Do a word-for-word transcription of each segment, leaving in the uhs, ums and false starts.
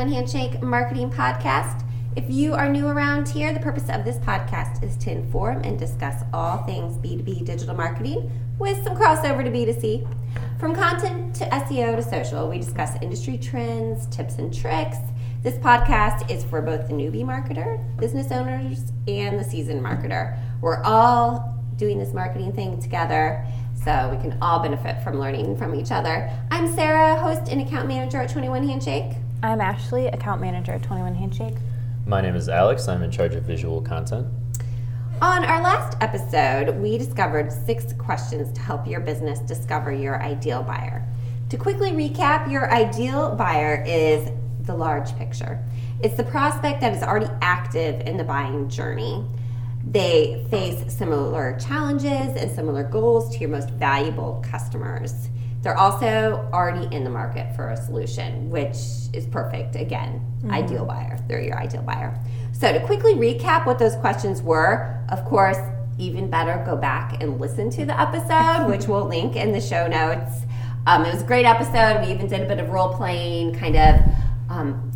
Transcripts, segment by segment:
twenty-one Handshake Marketing Podcast. If you are new around here, the purpose of this podcast is to inform and discuss all things B two B digital marketing with some crossover to B two C. From content to S E O to social, we discuss industry trends, tips and tricks. This podcast is for both the newbie marketer, business owners, and the seasoned marketer. We're all doing this marketing thing together, so we can all benefit from learning from each other. I'm Sarah, host and account manager at twenty-one Handshake. I'm Ashley, account manager at twenty-one Handshake. My name is Alex. I'm in charge of visual content. On our last episode, we discovered six questions to help your business discover your ideal buyer. To quickly recap, your ideal buyer is the large picture. It's the prospect that is already active in the buying journey. They face similar challenges and similar goals to your most valuable customers. They're also already in the market for a solution, which is perfect. Again, mm-hmm. ideal buyer. They're your ideal buyer. So to quickly recap what those questions were, of course, even better, go back and listen to the episode, which we'll link in the show notes. Um, it was a great episode. We even did a bit of role playing, kind of um,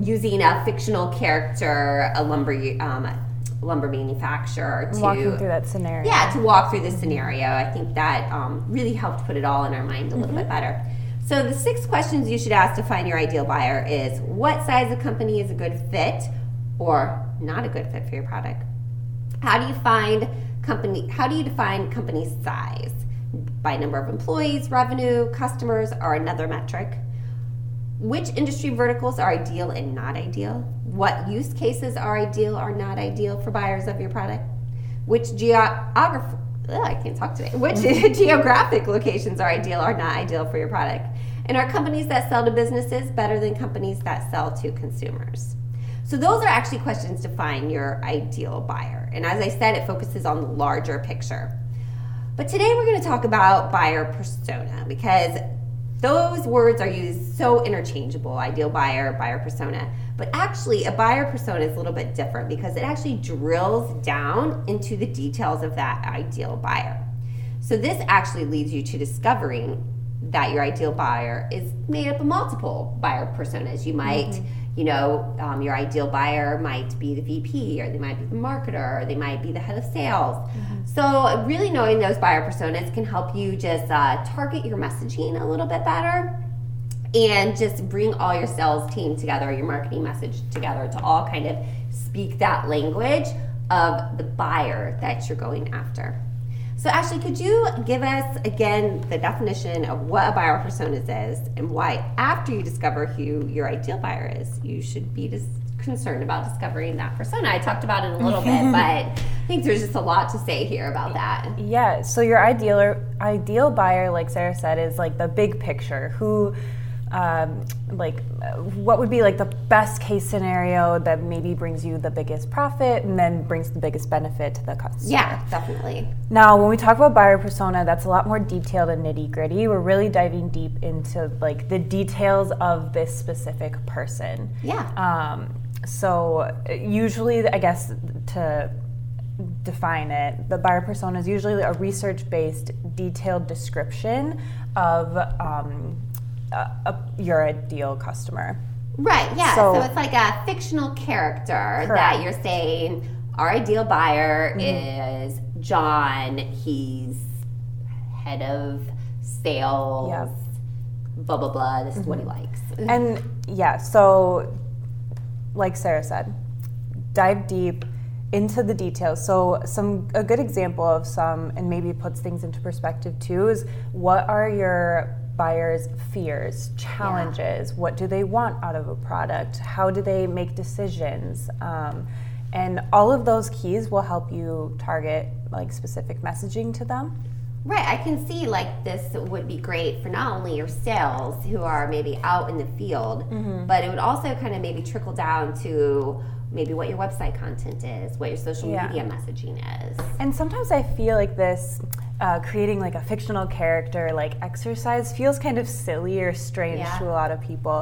using a fictional character, a lumber um, lumber manufacturer to walking through that scenario. Yeah, to walk through the scenario. I think that um, really helped put it all in our mind a little mm-hmm. bit better. So the six questions you should ask to find your ideal buyer is: what size of company is a good fit or not a good fit for your product? How do you find company? How do you define company size? By number of employees, revenue, customers, or another metric? Which industry verticals are ideal and not ideal? What use cases are ideal or not ideal for buyers of your product? Which geograph- oh, I can't talk today. Which geographic locations are ideal or not ideal for your product? And are companies that sell to businesses better than companies that sell to consumers? So those are actually questions to find your ideal buyer. And as I said, it focuses on the larger picture. But today we're going to talk about buyer persona, because those words are used so interchangeable, ideal buyer, buyer persona. But actually, a buyer persona is a little bit different because it actually drills down into the details of that ideal buyer. So this actually leads you to discovering that your ideal buyer is made up of multiple buyer personas. You might, mm-hmm. you know, um, your ideal buyer might be the V P, or they might be the marketer, or they might be the head of sales. Mm-hmm. So really knowing those buyer personas can help you just uh, target your messaging a little bit better and just bring all your sales team together, your marketing message together, to all kind of speak that language of the buyer that you're going after. So Ashley, could you give us, again, the definition of what a buyer persona is and why, after you discover who your ideal buyer is, you should be dis- concerned about discovering that persona? I talked about it a little bit, but I think there's just a lot to say here about that. Yeah, so your ideal or ideal buyer, like Sarah said, is like the big picture. Who, um, like, what would be like the best case scenario that maybe brings you the biggest profit and then brings the biggest benefit to the customer? Yeah, definitely. Now, when we talk about buyer persona, that's a lot more detailed and nitty gritty. We're really diving deep into like the details of this specific person. Yeah. Um, so usually, I guess, to define it, the buyer persona is usually a research-based, detailed description of um, Uh, your ideal customer. Right, yeah. So, so it's like a fictional character. Correct. That you're saying our ideal buyer mm-hmm. is John. He's head of sales, yep. blah, blah, blah. This mm-hmm. is what he likes. And yeah, so like Sarah said, dive deep into the details. So some a good example of some, and maybe puts things into perspective too, is what are your buyers' fears, challenges, yeah. what do they want out of a product, how do they make decisions, um, and all of those keys will help you target like specific messaging to them. Right, I can see like this would be great for not only your sales who are maybe out in the field, mm-hmm. but it would also kind of maybe trickle down to maybe what your website content is, what your social yeah. media messaging is. And sometimes I feel like this Uh, creating like a fictional character like exercise feels kind of silly or strange yeah. to a lot of people,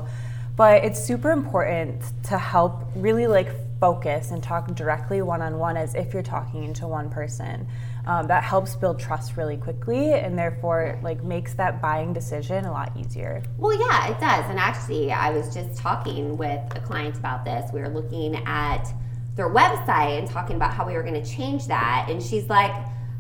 but it's super important to help really like focus and talk directly one-on-one as if you're talking to one person. Um, that helps build trust really quickly, and therefore like makes that buying decision a lot easier. Well, yeah, it does. And actually, I was just talking with a client about this. We were looking at their website and talking about how we were going to change that. And she's like,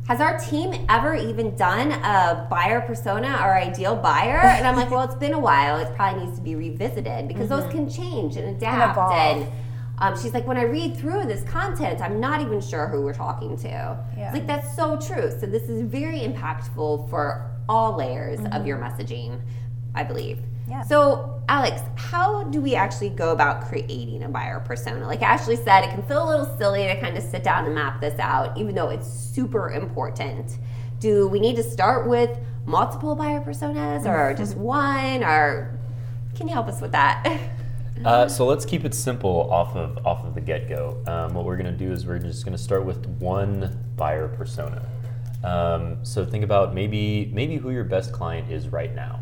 has our team ever even done a buyer persona or ideal buyer? And I'm like, well, it's been a while. It probably needs to be revisited because mm-hmm. those can change and adapt. And, and um, she's like, when I read through this content, I'm not even sure who we're talking to. Yeah. It's like, that's so true. So this is very impactful for all layers mm-hmm. of your messaging, I believe. Yeah. So, Alex, how do we actually go about creating a buyer persona? Like Ashley said, it can feel a little silly to kind of sit down and map this out, even though it's super important. Do we need to start with multiple buyer personas or just one? Or can you help us with that? uh, so let's keep it simple off of off of the get-go. Um, what we're going to do is we're just going to start with one buyer persona. Um, so think about maybe maybe who your best client is right now.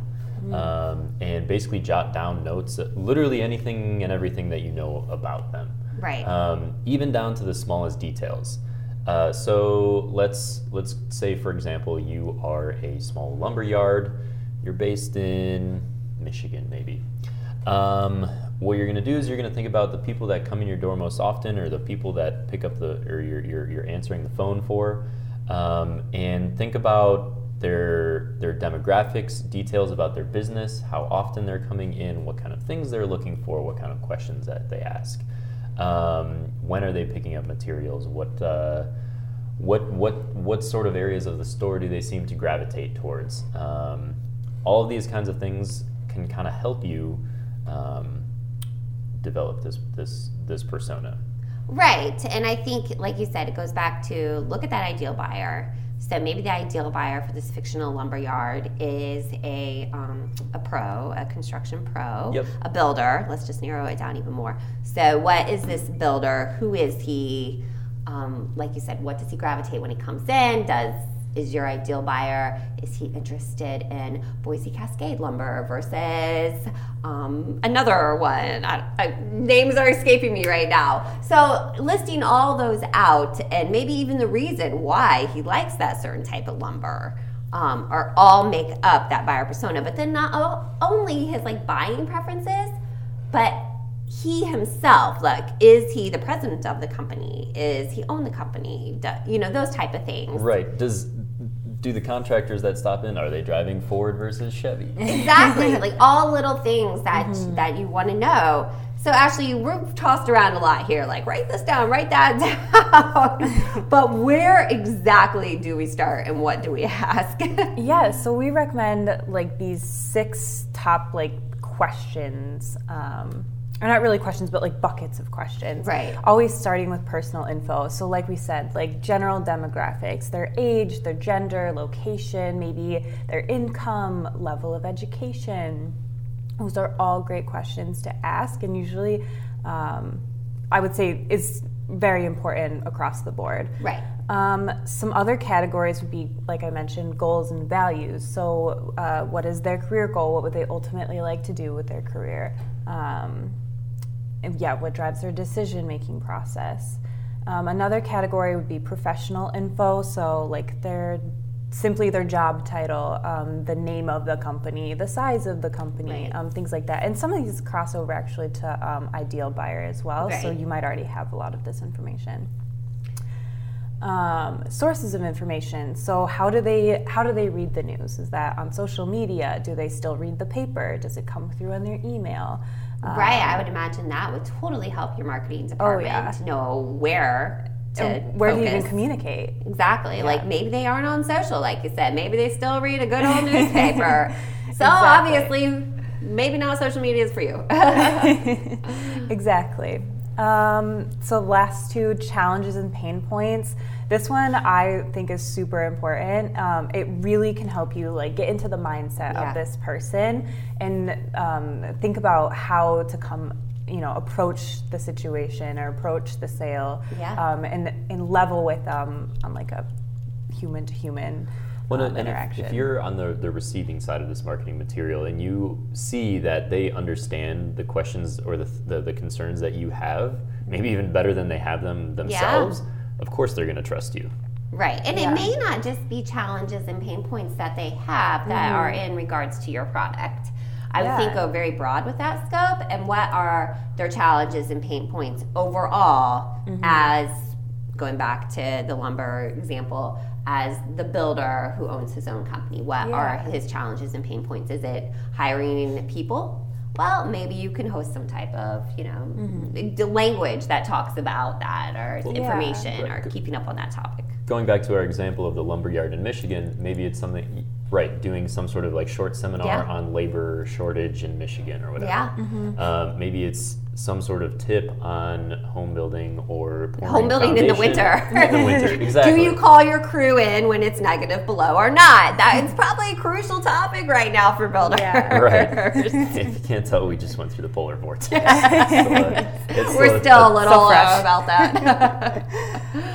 Um, and basically jot down notes, literally anything and everything that you know about them. Right. Um, even down to the smallest details. Uh, so let's let's say, for example, you are a small lumberyard. You're based in Michigan, maybe. Um, what you're going to do is you're going to think about the people that come in your door most often, or the people that pick up the or you're you're, you're answering the phone for, um, and think about their their demographics, details about their business, how often they're coming in, what kind of things they're looking for, what kind of questions that they ask, um, when are they picking up materials, what uh, what what what sort of areas of the store do they seem to gravitate towards. Um, all of these kinds of things can kind of help you um, develop this this this persona. Right, and I think, like you said, it goes back to look at that ideal buyer. So maybe the ideal buyer for this fictional lumberyard is a um, a pro, a construction pro, yep. a builder. Let's just narrow it down even more. So what is this builder? Who is he? Um, like you said, what does he gravitate when he comes in? Does is your ideal buyer, is he interested in Boise Cascade lumber versus um, another one? I, I, names are escaping me right now. So listing all those out and maybe even the reason why he likes that certain type of lumber um, are all make up that buyer persona. But then not all, only his like buying preferences, but he himself, like, is he the president of the company? Is he own the company? Do, you know, those type of things. Right. Does do the contractors that stop in, are they driving Ford versus Chevy? Exactly. Like all little things that mm-hmm. that you want to know. So Ashley, we're tossed around a lot here. Like write this down, write that down. But where exactly do we start, and what do we ask? Yeah. So we recommend like these six top like questions. Um, Or not really questions, but like buckets of questions. Right. Always starting with personal info. So like we said, like general demographics, their age, their gender, location, maybe their income, level of education. Those are all great questions to ask, and usually um, I would say is very important across the board. Right. Um, some other categories would be, like I mentioned, goals and values. So uh, what is their career goal? What would they ultimately like to do with their career? Um, Yeah, what drives their decision-making process. Um, another category would be professional info, so like their simply their job title, um, the name of the company, the size of the company, right. um, things like that. And some of these cross over actually to um, ideal buyer as well, right. So you might already have a lot of this information. Um, sources of information. So how do they how do they read the news? Is that on social media? Do they still read the paper? Does it come through in their email? Um, right, I would imagine that would totally help your marketing department oh, yeah. to know where to and where focus. Do you even communicate? Exactly. Yeah. Like maybe they aren't on social, like you said. Maybe they still read a good old newspaper. So exactly. Obviously, maybe not social media is for you. Exactly. Um, so last two, challenges and pain points. This one I think is super important. Um, it really can help you like get into the mindset yeah. of this person and um, think about how to come, you know, approach the situation or approach the sale yeah. um, and, and level with them on like a human to human well, um, and interaction. If, if you're on the, the receiving side of this marketing material and you see that they understand the questions or the the, the concerns that you have, maybe even better than they have them themselves, yeah. of course they're going to trust you. Right. And yeah. it may not just be challenges and pain points that they have that mm. are in regards to your product. I yeah. would think go very broad with that scope, and what are their challenges and pain points overall mm-hmm. as, going back to the lumber example, as the builder who owns his own company, what yeah. are his challenges and pain points? Is it hiring people? Well, maybe you can host some type of, you know, mm-hmm. language that talks about that, or well, information, yeah. right. or keeping up on that topic. Going back to our example of the lumberyard in Michigan, maybe it's something, right, doing some sort of like short seminar yeah. on labor shortage in Michigan or whatever. Yeah. Mm-hmm. Uh, maybe it's some sort of tip on home building or pouring home building in the winter. In the winter, exactly. Do you call your crew in when it's negative below or not? That is probably a crucial topic right now for builders. Yeah. Right. If you can't tell, we just went through the polar vortex. Yeah. so, uh, it's We're so, still uh, a little so low about that.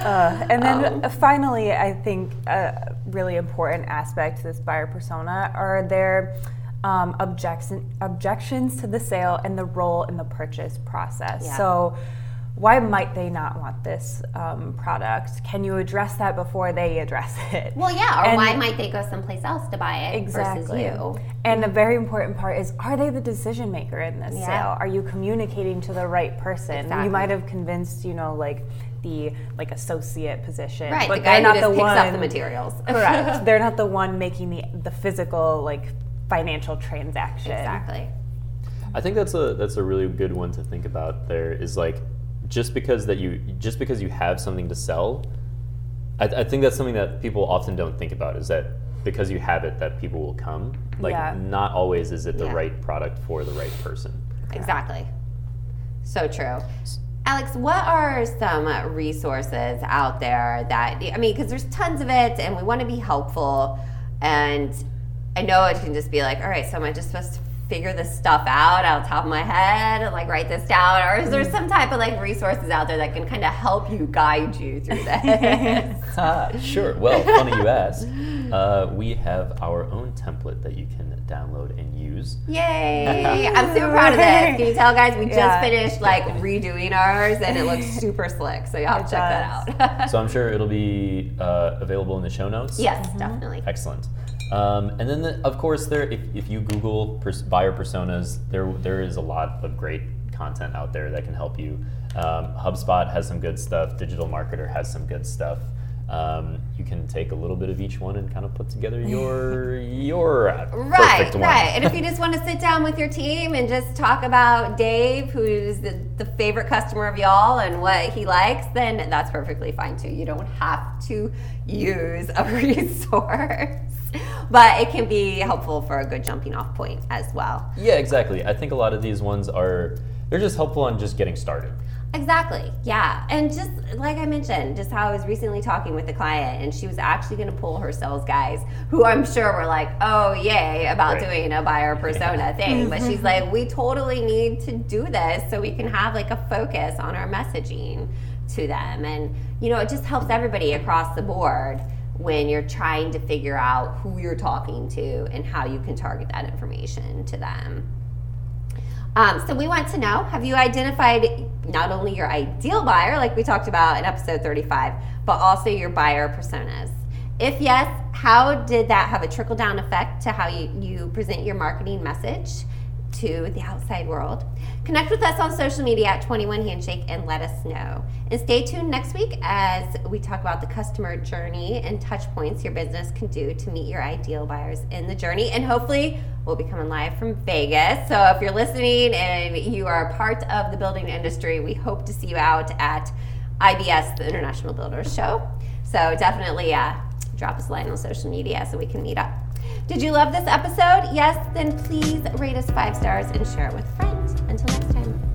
uh, and then um, finally, I think a really important aspect to this buyer persona are their Um, objection, objections to the sale and the role in the purchase process. Yeah. So why might they not want this um, product? Can you address that before they address it? Well, yeah, or and why might they go someplace else to buy it exactly. versus you? And a very important part is, are they the decision maker in this yeah. sale? Are you communicating to the right person? Exactly. You might have convinced, you know, like the like associate position, right, but the guy they're not who just the picks one, up the materials. Correct. They're not the one making the the physical like. Financial transaction. Exactly. I think that's a that's a really good one to think about. There is like, just because that you just because you have something to sell, I, I think that's something that people often don't think about. Is that because you have it that people will come? Like, yeah. not always is it the yeah. right product for the right person. Exactly. So true. Alex, what are some resources out there that I mean? Because there's tons of it, and we want to be helpful and. I know it can just be like, all right, so am I just supposed to figure this stuff out out of the top of my head and like write this down? Or is there some type of like resources out there that can kind of help you guide you through this? uh, sure. Well, funny you ask. Uh, we have our own template that you can download and use. Yay! I'm super proud of this. Can you tell, guys? We just yeah. finished like redoing ours, and it looks super slick. So you have to check does. that out. So I'm sure it'll be uh, available in the show notes. Yes, mm-hmm. definitely. Excellent. Um, and then, the, of course, there. If, if you Google pers- buyer personas, there there is a lot of great content out there that can help you. Um, HubSpot has some good stuff. Digital Marketer has some good stuff. Um, you can take a little bit of each one and kind of put together your your right, perfect one. Right. And if you just want to sit down with your team and just talk about Dave, who's the, the favorite customer of y'all and what he likes, then that's perfectly fine too. You don't have to use a resource. But it can be helpful for a good jumping off point as well. Yeah, exactly. I think a lot of these ones are, they're just helpful on just getting started. Exactly, yeah. And just like I mentioned, just how I was recently talking with a client, and she was actually going to pull her sales guys, who I'm sure were like, oh, yay, about right. doing a buyer persona yeah. thing. But she's like, we totally need to do this so we can have like a focus on our messaging to them. And, you know, it just helps everybody across the board when you're trying to figure out who you're talking to and how you can target that information to them. Um, so we want to know, have you identified not only your ideal buyer, like we talked about in episode thirty-five, but also your buyer personas? If yes, how did that have a trickle-down effect to how you, you present your marketing message to the outside world? Connect with us on social media at twenty-one Handshake and let us know. And stay tuned next week as we talk about the customer journey and touch points your business can do to meet your ideal buyers in the journey. And hopefully we'll be coming live from Vegas. So if you're listening and you are a part of the building industry, we hope to see you out at I B S, the International Builders Show. So definitely uh, drop us a line on social media so we can meet up. Did you love this episode? Yes? Then please rate us five stars and share it with friends. Until next time.